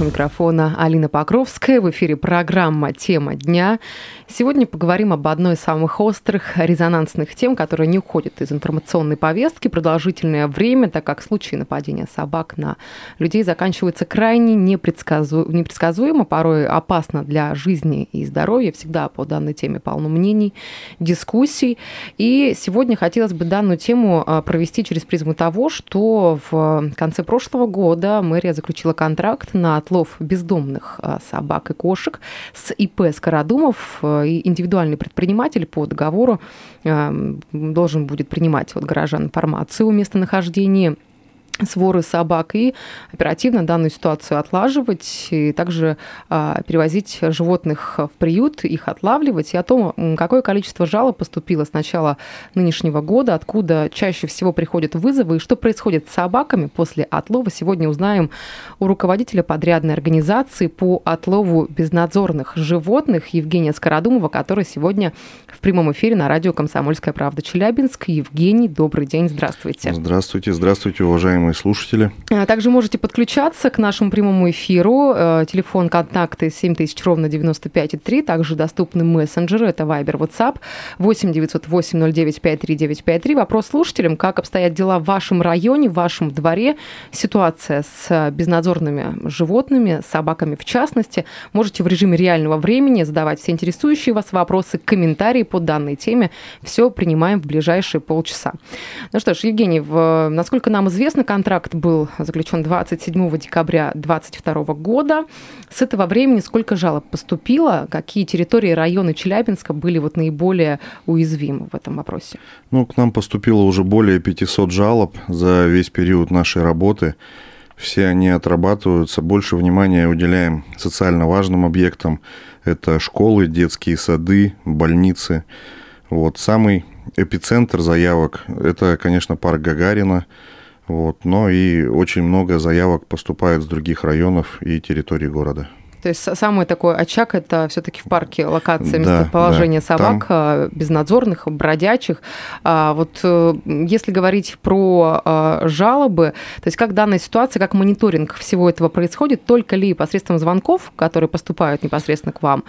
У микрофона Алина Покровская. В эфире программа «Тема дня». Сегодня поговорим об одной из самых острых, резонансных тем, которая не уходит из информационной повестки продолжительное время, так как случаи нападения собак на людей заканчиваются крайне непредсказуемо, порой опасно для жизни и здоровья. Всегда по данной теме полно мнений, дискуссий. И сегодня хотелось бы данную тему провести через призму того, что в конце прошлого года мэрия заключила контракт на отлов бездомных собак и кошек с ИП Скородумов. И индивидуальный предприниматель по договору должен будет принимать от горожан информацию о местонахождении своры собак и оперативно данную ситуацию отлаживать, и также перевозить животных в приют, их отлавливать. И о том, какое количество жалоб поступило с начала нынешнего года, откуда чаще всего приходят вызовы и что происходит с собаками после отлова, сегодня узнаем у руководителя подрядной организации по отлову безнадзорных животных Евгения Скородумова, который сегодня в прямом эфире на радио «Комсомольская правда» Челябинск. Евгений, добрый день, здравствуйте. Здравствуйте, уважаемые слушатели. Также можете подключаться к нашему прямому эфиру. Телефон контакты 7000 ровно 95,3. Также доступны мессенджеры. Это Viber, WhatsApp 8-908-09-53-953. Вопрос слушателям. Как обстоят дела в вашем районе, в вашем дворе? Ситуация с безнадзорными животными, собаками в частности. Можете в режиме реального времени задавать все интересующие вас вопросы, комментарии по данной теме. Все принимаем в ближайшие полчаса. Ну что ж, Евгений, насколько нам известно, контракт был заключен 27 декабря 2022 года. С этого времени сколько жалоб поступило? Какие территории и районы Челябинска были наиболее уязвимы в этом вопросе? К нам поступило уже более 500 жалоб за весь период нашей работы. Все они отрабатываются. Больше внимания уделяем социально важным объектам. Это школы, детские сады, больницы. Самый эпицентр заявок – это, конечно, парк Гагарина. Но и очень много заявок поступает с других районов и территорий города. То есть самый такой очаг – это все-таки в парке локация местоположения собак, там... безнадзорных, бродячих. Если говорить про жалобы, то есть как данная ситуация, как мониторинг всего этого происходит, только ли посредством звонков, которые поступают непосредственно к вам,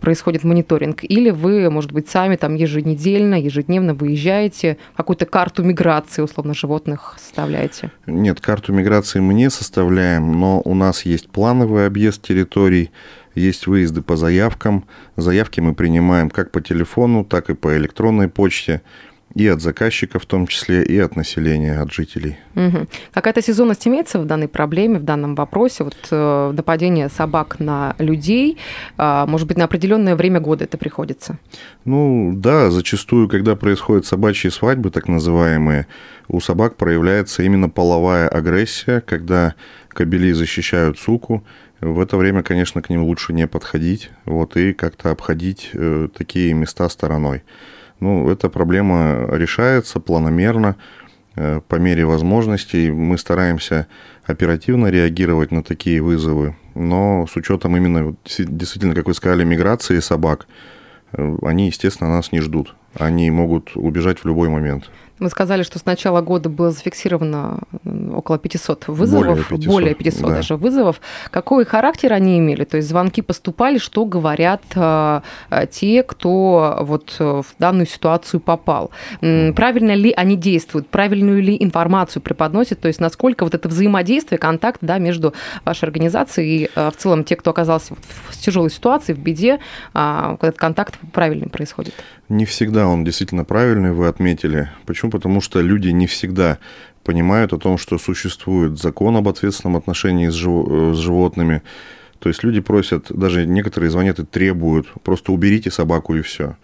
происходит мониторинг, или вы, может быть, сами там ежедневно выезжаете, какую-то карту миграции, условно, животных составляете? Нет, карту миграции мы не составляем, но у нас есть плановый объезд территорий, есть выезды по заявкам. Заявки мы принимаем как по телефону, так и по электронной почте. И от заказчика в том числе, и от населения, от жителей. Угу. Какая-то сезонность имеется в данной проблеме, в данном вопросе? Нападение собак на людей, может быть, на определенное время года это приходится? Да, зачастую, когда происходят собачьи свадьбы, так называемые, у собак проявляется именно половая агрессия, когда кобели защищают суку. В это время, конечно, к ним лучше не подходить, и как-то обходить такие места стороной. Эта проблема решается планомерно, по мере возможностей. Мы стараемся оперативно реагировать на такие вызовы, но с учетом именно, действительно, как вы сказали, миграции собак, они, естественно, нас не ждут. Они могут убежать в любой момент. Вы сказали, что с начала года было зафиксировано около 500 вызовов. Более 500 да. Даже вызовов. Какой характер они имели? То есть звонки поступали, что говорят те, кто в данную ситуацию попал. Правильно ли они действуют? Правильную ли информацию преподносят? То есть насколько это взаимодействие, контакт между вашей организацией и в целом те, кто оказался в тяжелой ситуации, в беде, этот контакт правильный происходит? Не всегда он действительно правильный, вы отметили. Почему? Потому что люди не всегда понимают о том, что существует закон об ответственном отношении с животными. То есть люди просят, даже некоторые звонят и требуют, просто уберите собаку и все.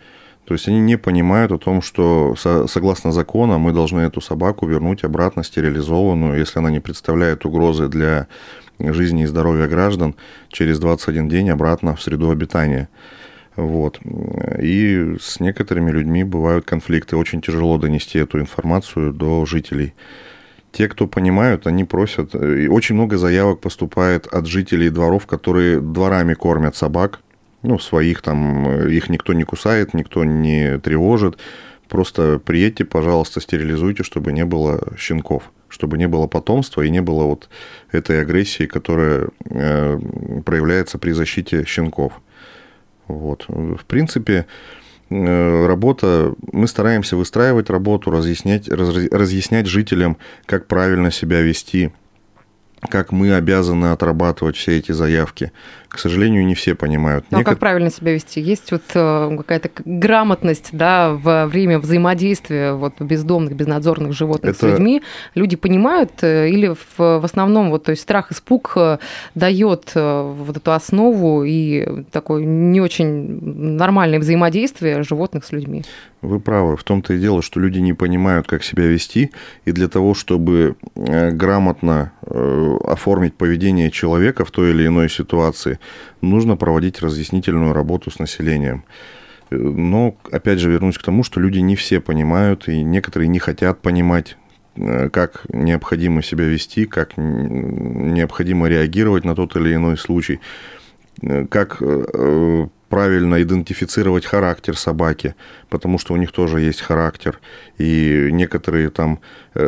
То есть они не понимают о том, что согласно закону мы должны эту собаку вернуть обратно стерилизованную, если она не представляет угрозы для жизни и здоровья граждан, через 21 день обратно в среду обитания. И с некоторыми людьми бывают конфликты. Очень тяжело донести эту информацию до жителей. Те, кто понимают, они просят. И очень много заявок поступает от жителей дворов, которые дворами кормят собак. Своих там, их никто не кусает, никто не тревожит. Просто приедьте, пожалуйста, стерилизуйте, чтобы не было щенков, чтобы не было потомства и не было вот этой агрессии, которая проявляется при защите щенков. Вот. В принципе, работа, мы стараемся выстраивать работу, разъяснять жителям, как правильно себя вести, как мы обязаны отрабатывать все эти заявки. К сожалению, не все понимают. А как правильно себя вести? Есть вот какая-то грамотность, да, во время взаимодействия вот бездомных, безнадзорных животных с людьми? Люди понимают? Или в основном вот, то есть страх, испуг дает вот эту основу и такое не очень нормальное взаимодействие животных с людьми? Вы правы. В том-то и дело, что люди не понимают, как себя вести. И для того, чтобы грамотно оформить поведение человека в той или иной ситуации, нужно проводить разъяснительную работу с населением. Но, опять же, вернусь к тому, что люди не все понимают, и некоторые не хотят понимать, как необходимо себя вести, как необходимо реагировать на тот или иной случай, как правильно идентифицировать характер собаки, потому что у них тоже есть характер. И некоторые там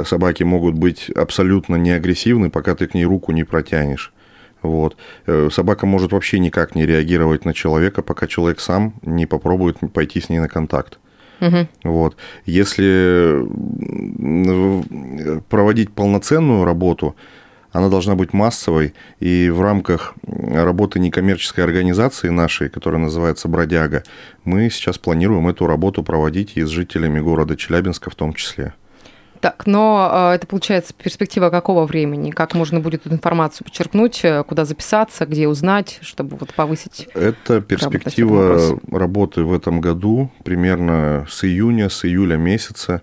собаки могут быть абсолютно неагрессивны, пока ты к ней руку не протянешь. Вот. Собака может вообще никак не реагировать на человека, пока человек сам не попробует пойти с ней на контакт. Угу. Вот. Если проводить полноценную работу, она должна быть массовой, и в рамках работы некоммерческой организации нашей, которая называется «Бродяга», мы сейчас планируем эту работу проводить и с жителями города Челябинска в том числе. Так, но это, получается, перспектива какого времени? Как можно будет эту информацию подчеркнуть, куда записаться, где узнать, чтобы вот повысить? Это перспектива работы в этом году, примерно с июня, с июля месяца,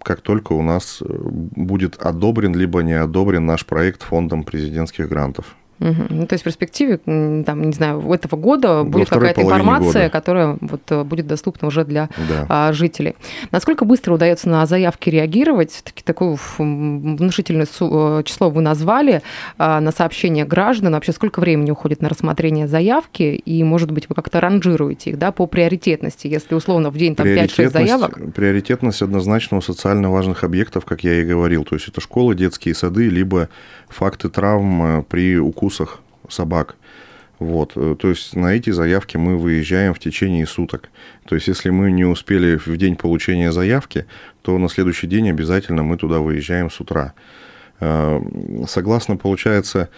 как только у нас будет одобрен либо не одобрен наш проект фондом президентских грантов. Угу. Ну, то есть в перспективе, там, не знаю, этого года будет какая-то информация, которая вот будет доступна уже для жителей. Насколько быстро удается на заявки реагировать? Все-таки такое внушительное число вы назвали на сообщения граждан. Вообще сколько времени уходит на рассмотрение заявки? И, может быть, вы как-то ранжируете их, да, по приоритетности, если условно в день там 5-6 заявок? Приоритетность однозначно у социально важных объектов, как я и говорил. То есть это школы, детские сады, либо факты травм при укусах собак. Вот. То есть на эти заявки мы выезжаем в течение суток. То есть если мы не успели в день получения заявки, то на следующий день обязательно мы туда выезжаем с утра. Согласно, получается,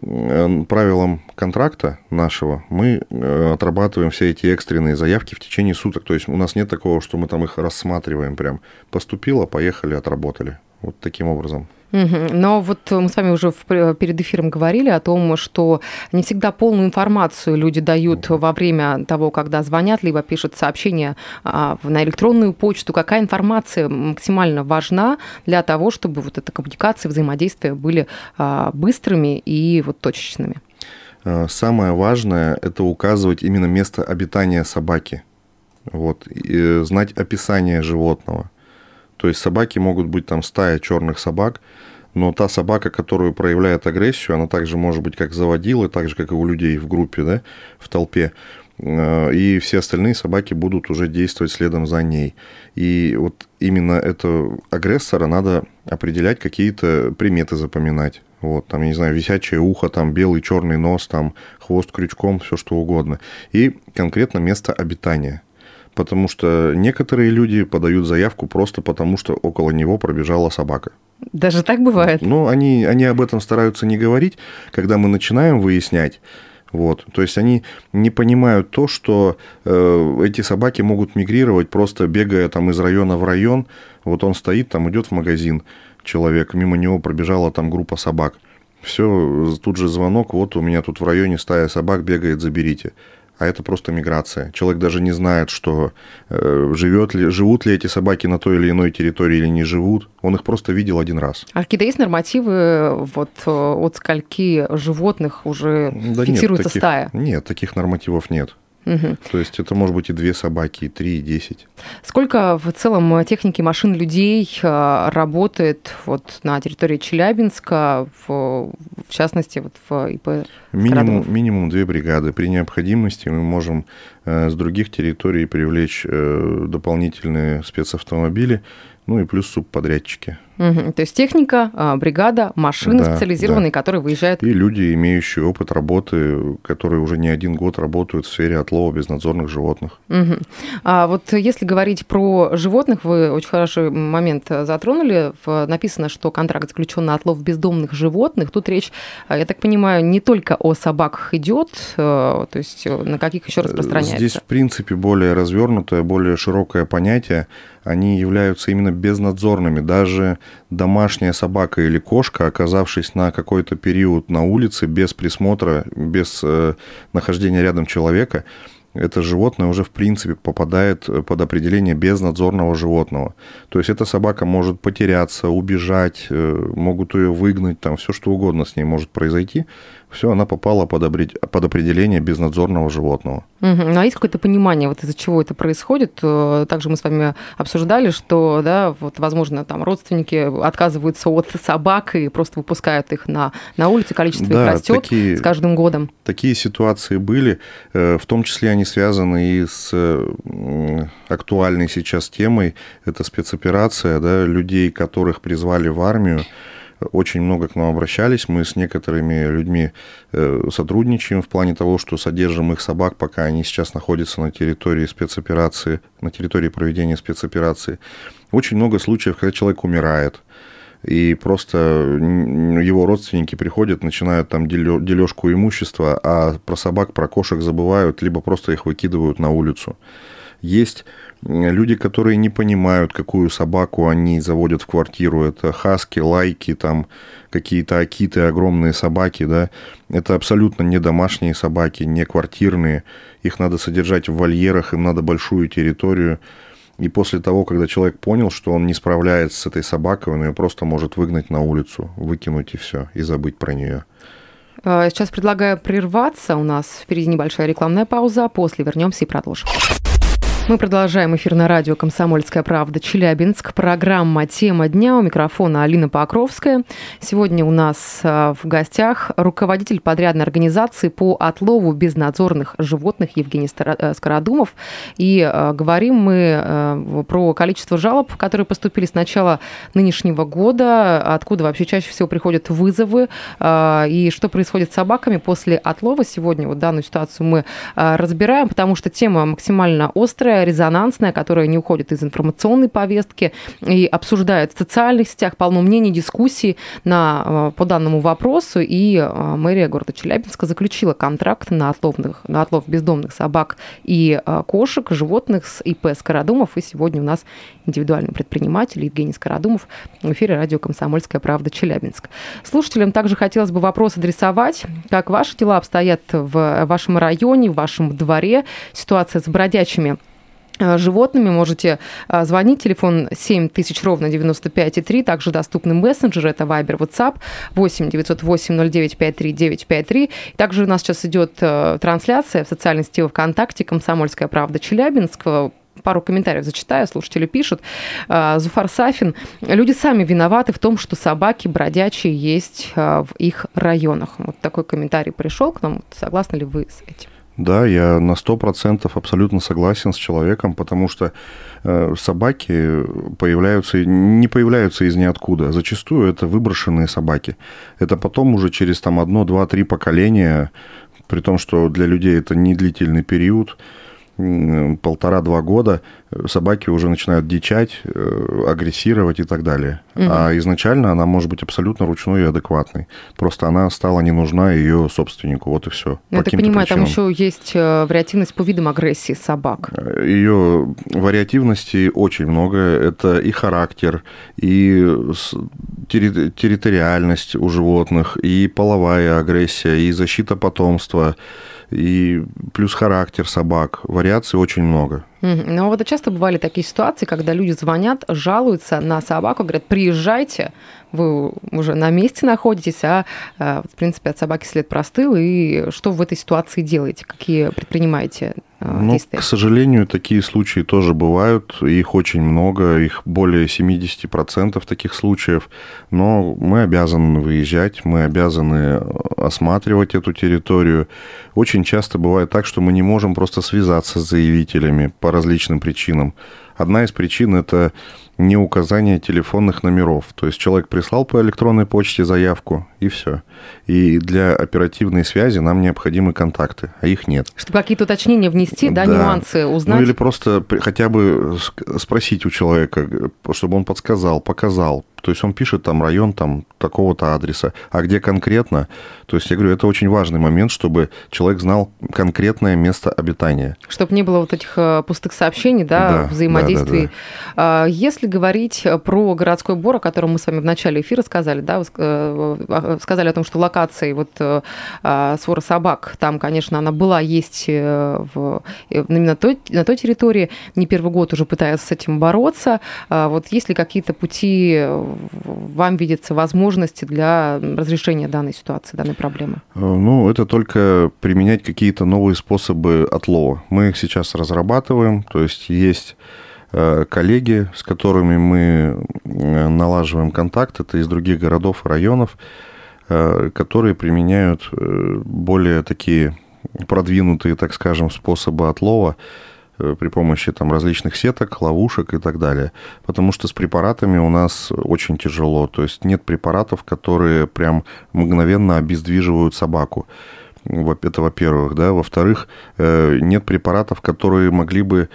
правилам контракта нашего, мы отрабатываем все эти экстренные заявки в течение суток. То есть у нас нет такого, что мы там их рассматриваем прям. Поступило, поехали, отработали. Вот таким образом. Но вот мы с вами уже перед эфиром говорили о том, что не всегда полную информацию люди дают во время того, когда звонят, либо пишут сообщения на электронную почту. Какая информация максимально важна для того, чтобы вот эта коммуникация, взаимодействия были быстрыми и вот точечными? Самое важное – это указывать именно место обитания собаки, вот, и знать описание животного. То есть собаки могут быть там стая черных собак, но та собака, которую проявляет агрессию, она также может быть как заводила, так же, как и у людей в группе, да, в толпе. И все остальные собаки будут уже действовать следом за ней. И вот именно этого агрессора надо определять, какие-то приметы запоминать. Вот, там, я не знаю, висячее ухо, там, белый, черный нос, там, хвост крючком, все что угодно. И конкретно место обитания. Потому что некоторые люди подают заявку просто потому, что около него пробежала собака. Даже так бывает? Ну, они об этом стараются не говорить, когда мы начинаем выяснять. Вот. То есть они не понимают то, что эти собаки могут мигрировать, просто бегая там, из района в район. Вот он стоит, там идет в магазин человек, мимо него пробежала там группа собак. Все, тут же звонок, вот у меня тут в районе стая собак бегает, заберите. А это просто миграция. Человек даже не знает, что живут ли эти собаки на той или иной территории или не живут. Он их просто видел один раз. А какие-то есть нормативы, вот от скольки животных уже фиксируется стая? Нет, таких нормативов нет. Угу. То есть это может быть и 2 собаки, и 3, и 10. Сколько в целом техники, машин, людей работает вот на территории Челябинска, в частности, вот в ИП? Минимум 2 бригады. При необходимости мы можем с других территорий привлечь дополнительные спецавтомобили, ну и плюс субподрядчики. Угу. То есть техника, бригада, машины специализированные, которые выезжают. И люди, имеющие опыт работы, которые уже не 1 год работают в сфере отлова безнадзорных животных. Угу. А вот если говорить про животных, вы очень хороший момент затронули. Написано, что контракт заключен на отлов бездомных животных. Тут речь, я так понимаю, не только о собаках идет, то есть на каких еще распространяется? Здесь, в принципе, более развернутое, более широкое понятие. Они являются именно безнадзорными. Даже домашняя собака или кошка, оказавшись на какой-то период на улице без присмотра, без нахождения рядом человека, это животное уже, в принципе, попадает под определение безнадзорного животного. То есть эта собака может потеряться, убежать, могут ее выгнать, там все что угодно с ней может произойти. Все, она попала под определение безнадзорного животного. Угу. А есть какое-то понимание, вот из-за чего это происходит? Также мы с вами обсуждали, что, да, вот, возможно, там родственники отказываются от собак и просто выпускают их на улицу, количество их растет с каждым годом. Такие ситуации были, в том числе они связаны и с актуальной сейчас темой. Это спецоперация, да, людей, которых призвали в армию. Очень много к нам обращались, мы с некоторыми людьми сотрудничаем в плане того, что содержим их собак, пока они сейчас находятся на территории спецоперации, на территории проведения спецоперации. Очень много случаев, когда человек умирает, и просто его родственники приходят, начинают там дележку имущества, а про собак, про кошек забывают, либо просто их выкидывают на улицу. Есть люди, которые не понимают, какую собаку они заводят в квартиру. Это хаски, лайки, там какие-то акиты, огромные собаки, да. Это абсолютно не домашние собаки, не квартирные. Их надо содержать в вольерах, им надо большую территорию. И после того, когда человек понял, что он не справляется с этой собакой, он ее просто может выгнать на улицу, выкинуть и все, и забыть про нее. Сейчас предлагаю прерваться. У нас впереди небольшая рекламная пауза. После вернемся и продолжим. Мы продолжаем эфир на радио «Комсомольская правда. Челябинск». Программа «Тема дня». У микрофона Алина Покровская. Сегодня у нас в гостях руководитель подрядной организации по отлову безнадзорных животных Евгений Скородумов. И говорим мы про количество жалоб, которые поступили с начала нынешнего года, откуда вообще чаще всего приходят вызовы и что происходит с собаками после отлова. Сегодня вот данную ситуацию мы разбираем, потому что тема максимально острая, резонансная, которая не уходит из информационной повестки и обсуждает в социальных сетях, полно мнений, дискуссий по данному вопросу. И мэрия города Челябинска заключила контракт на отлов бездомных собак и кошек, животных с ИП Скородумов. И сегодня у нас индивидуальный предприниматель Евгений Скородумов в эфире радио «Комсомольская правда. Челябинск». Слушателям также хотелось бы вопрос адресовать. Как ваши дела обстоят в вашем районе, в вашем дворе? Ситуация с бродячими животными. Можете звонить. Телефон 7000 ровно 95,3. Также доступны мессенджеры. Это Viber, WhatsApp 8-908-09-53-953. Также у нас сейчас идет трансляция в социальной сети ВКонтакте «Комсомольская правда. Челябинск». Пару комментариев зачитаю, слушатели пишут. Зуфар Сафин. Люди сами виноваты в том, что собаки бродячие есть в их районах. Вот такой комментарий пришел к нам. Согласны ли вы с этим? Да, я на 100% абсолютно согласен с человеком, потому что собаки не появляются из ниоткуда. Зачастую это выброшенные собаки. Это потом уже через там, 1, 2, 3 поколения, при том, что для людей это не длительный период, 1,5-2 года, собаки уже начинают дичать, агрессировать и так далее. Угу. А изначально она может быть абсолютно ручной и адекватной. Просто она стала не нужна ее собственнику, вот и все. Я так понимаю, причинам. Там еще есть вариативность по видам агрессии собак. Ее вариативности очень много. Это и характер, и территориальность у животных, и половая агрессия, и защита потомства, и плюс характер собак. Вариаций очень много. Ну, вот часто бывали такие ситуации, когда люди звонят, жалуются на собаку, говорят, приезжайте, вы уже на месте находитесь, а, в принципе, от собаки след простыл, и что в этой ситуации делаете, какие предпринимаете действия? Ну, к сожалению, такие случаи тоже бывают, их очень много, их более 70% таких случаев, но мы обязаны выезжать, мы обязаны осматривать эту территорию. Очень часто бывает так, что мы не можем просто связаться с заявителями по различным причинам. Одна из причин – это неуказание телефонных номеров. То есть человек прислал по электронной почте заявку, и все. И для оперативной связи нам необходимы контакты, а их нет. Чтобы какие-то уточнения внести, да, нюансы узнать? Ну или просто хотя бы спросить у человека, чтобы он подсказал, показал. То есть он пишет там район там, такого-то адреса, а где конкретно? То есть я говорю, это очень важный момент, чтобы человек знал конкретное место обитания. Чтобы не было вот этих пустых сообщений, да, взаимодействий. Да. Если говорить про городской бор, о котором мы с вами в начале эфира сказали, да, сказали о том, что локации вот свора собак, там, конечно, она была, есть на той территории, не первый год уже пытаются с этим бороться. Вот есть ли какие-то пути, вам видятся возможности для разрешения данной ситуации, данной проблемы? Ну, это только применять какие-то новые способы отлова. Мы их сейчас разрабатываем, то есть есть коллеги, с которыми мы налаживаем контакт, это из других городов и районов, которые применяют более такие продвинутые, так скажем, способы отлова при помощи там различных сеток, ловушек и так далее. Потому что с препаратами у нас очень тяжело. То есть нет препаратов, которые прям мгновенно обездвиживают собаку. Это во-первых, да. Во-вторых, нет препаратов, которые могли бы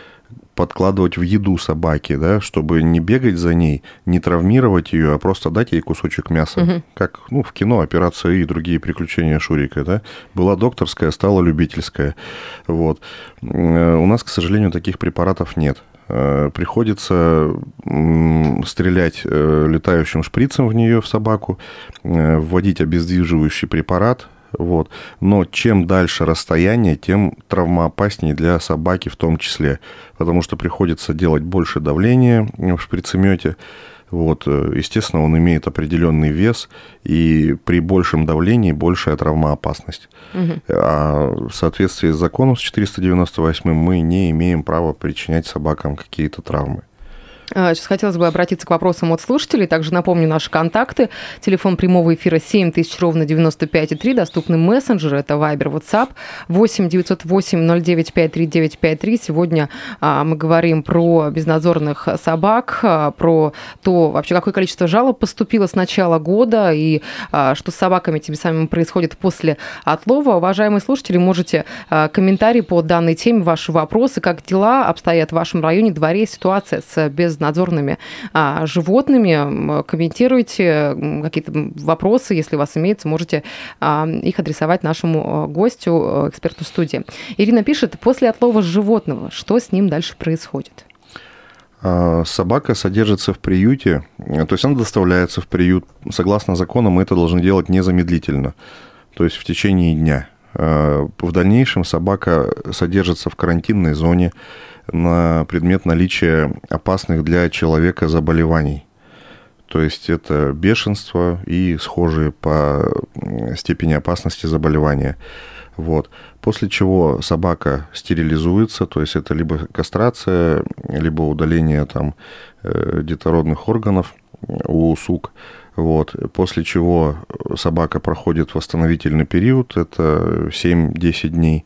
подкладывать в еду собаки, да, чтобы не бегать за ней, не травмировать ее, а просто дать ей кусочек мяса. Угу. Как в кино «Операция И» и другие приключения Шурика. Да? Была докторская, стала любительская. Вот. У нас, к сожалению, таких препаратов нет. Приходится стрелять летающим шприцем в нее, в собаку, вводить обездвиживающий препарат. Вот. Но чем дальше расстояние, тем травмоопаснее для собаки в том числе, потому что приходится делать больше давления в шприцемете. Вот. Естественно, он имеет определенный вес, и при большем давлении большая травмоопасность. Угу. А в соответствии с законом с 498 мы не имеем права причинять собакам какие-то травмы. Сейчас хотелось бы обратиться к вопросам от слушателей. Также напомню наши контакты. Телефон прямого эфира 7000 95 3. Доступны мессенджеры. Это Viber, WhatsApp. 8-908-09-53-953. Сегодня мы говорим про безнадзорных собак, про то, вообще, какое количество жалоб поступило с начала года и что с собаками теми самыми происходит после отлова. Уважаемые слушатели, можете комментарии по данной теме, ваши вопросы, как дела обстоят в вашем районе, дворе, ситуация с безнадзорными животными. Комментируйте какие-то вопросы, если у вас имеются, можете их адресовать нашему гостю, эксперту студии. Ирина пишет, после отлова животного, что с ним дальше происходит? Собака содержится в приюте, то есть она доставляется в приют. Согласно закону, мы это должны делать незамедлительно, то есть в течение дня. В дальнейшем собака содержится в карантинной зоне на предмет наличия опасных для человека заболеваний. То есть это бешенство и схожие по степени опасности заболевания. Вот. После чего собака стерилизуется, то есть это либо кастрация, либо удаление там детородных органов у сук. Вот. После чего собака проходит восстановительный период, это 7-10 дней,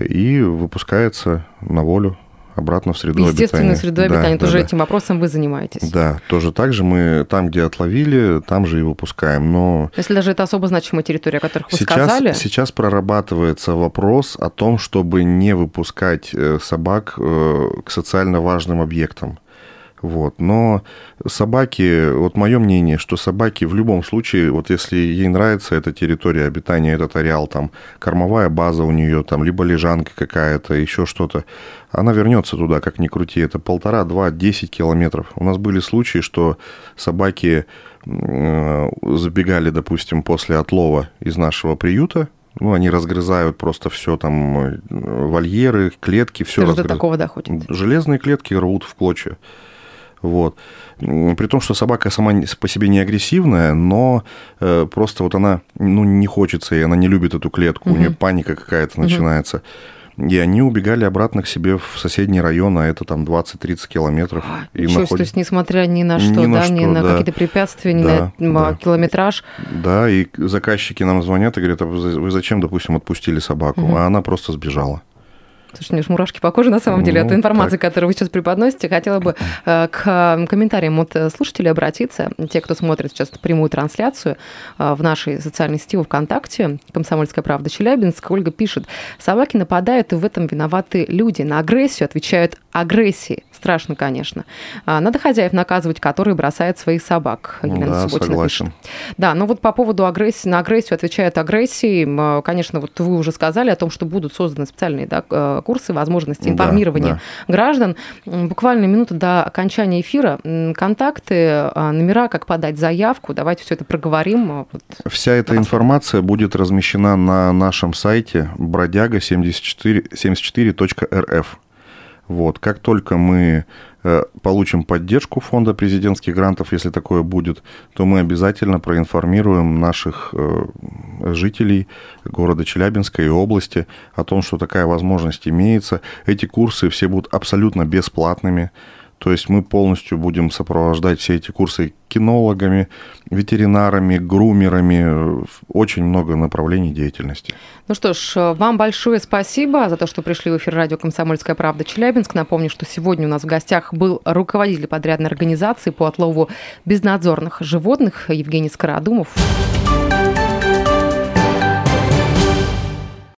и выпускается на волю обратно в среду обитания. Естественную среду обитания, да, тоже да, этим вопросом вы занимаетесь. Да, тоже так же мы там, где отловили, там же и выпускаем. Но если даже это особо значимая территория, о которых вы сказали. Сейчас прорабатывается вопрос о том, чтобы не выпускать собак к социально важным объектам. Вот. Но собаки, вот мое мнение, что собаки в любом случае, вот если ей нравится эта территория обитания, этот ареал, там кормовая база у нее, там, либо лежанка какая-то, еще что-то, она вернется туда, как ни крути, это 1,5, 2, 10 километров. У нас были случаи, что собаки забегали, допустим, после отлова из нашего приюта, Ну, они разгрызают просто все там, вольеры, клетки, все. Кто же до такого доходит? Железные клетки рвут в клочья. Вот. При том, что собака сама по себе не агрессивная, но просто вот она, ну, не хочется, и она не любит эту клетку, у нее паника какая-то начинается. И они убегали обратно к себе в соседний район, а это там 20-30 километров. То есть, несмотря ни на что, ни на какие-то препятствия, ни на километраж. Да, и заказчики нам звонят и говорят, а вы зачем, допустим, отпустили собаку? А она просто сбежала. Слушай, у меня мурашки по коже, на самом деле, от информации, которую вы сейчас преподносите. Хотела бы к комментариям от слушателей обратиться. Те, кто смотрит сейчас прямую трансляцию в нашей социальной сети ВКонтакте, «Комсомольская правда», Челябинск, Ольга пишет: собаки нападают, и в этом виноваты люди. На агрессию отвечают агрессией. Страшно, конечно. Надо хозяев наказывать, которые бросают своих собак. Елена Сотина пишет. Да, но вот по поводу агрессии, на агрессию отвечают агрессией. Конечно, вот вы уже сказали о том, что будут созданы специальные курсы, возможности информирования граждан. Буквально минута до окончания эфира. Контакты, номера, как подать заявку. Давайте все это проговорим. Вся эта информация будет размещена на нашем сайте бродяга74.рф. Вот. Как только мы получим поддержку фонда президентских грантов, если такое будет, то мы обязательно проинформируем наших жителей города Челябинска и области о том, что такая возможность имеется. Эти курсы все будут абсолютно бесплатными. То есть мы полностью будем сопровождать все эти курсы кинологами, ветеринарами, грумерами. Очень много направлений деятельности. Ну что ж, вам большое спасибо за то, что пришли в эфир радио «Комсомольская правда» Челябинск. Напомню, что сегодня у нас в гостях был руководитель подрядной организации по отлову безнадзорных животных Евгений Скородумов.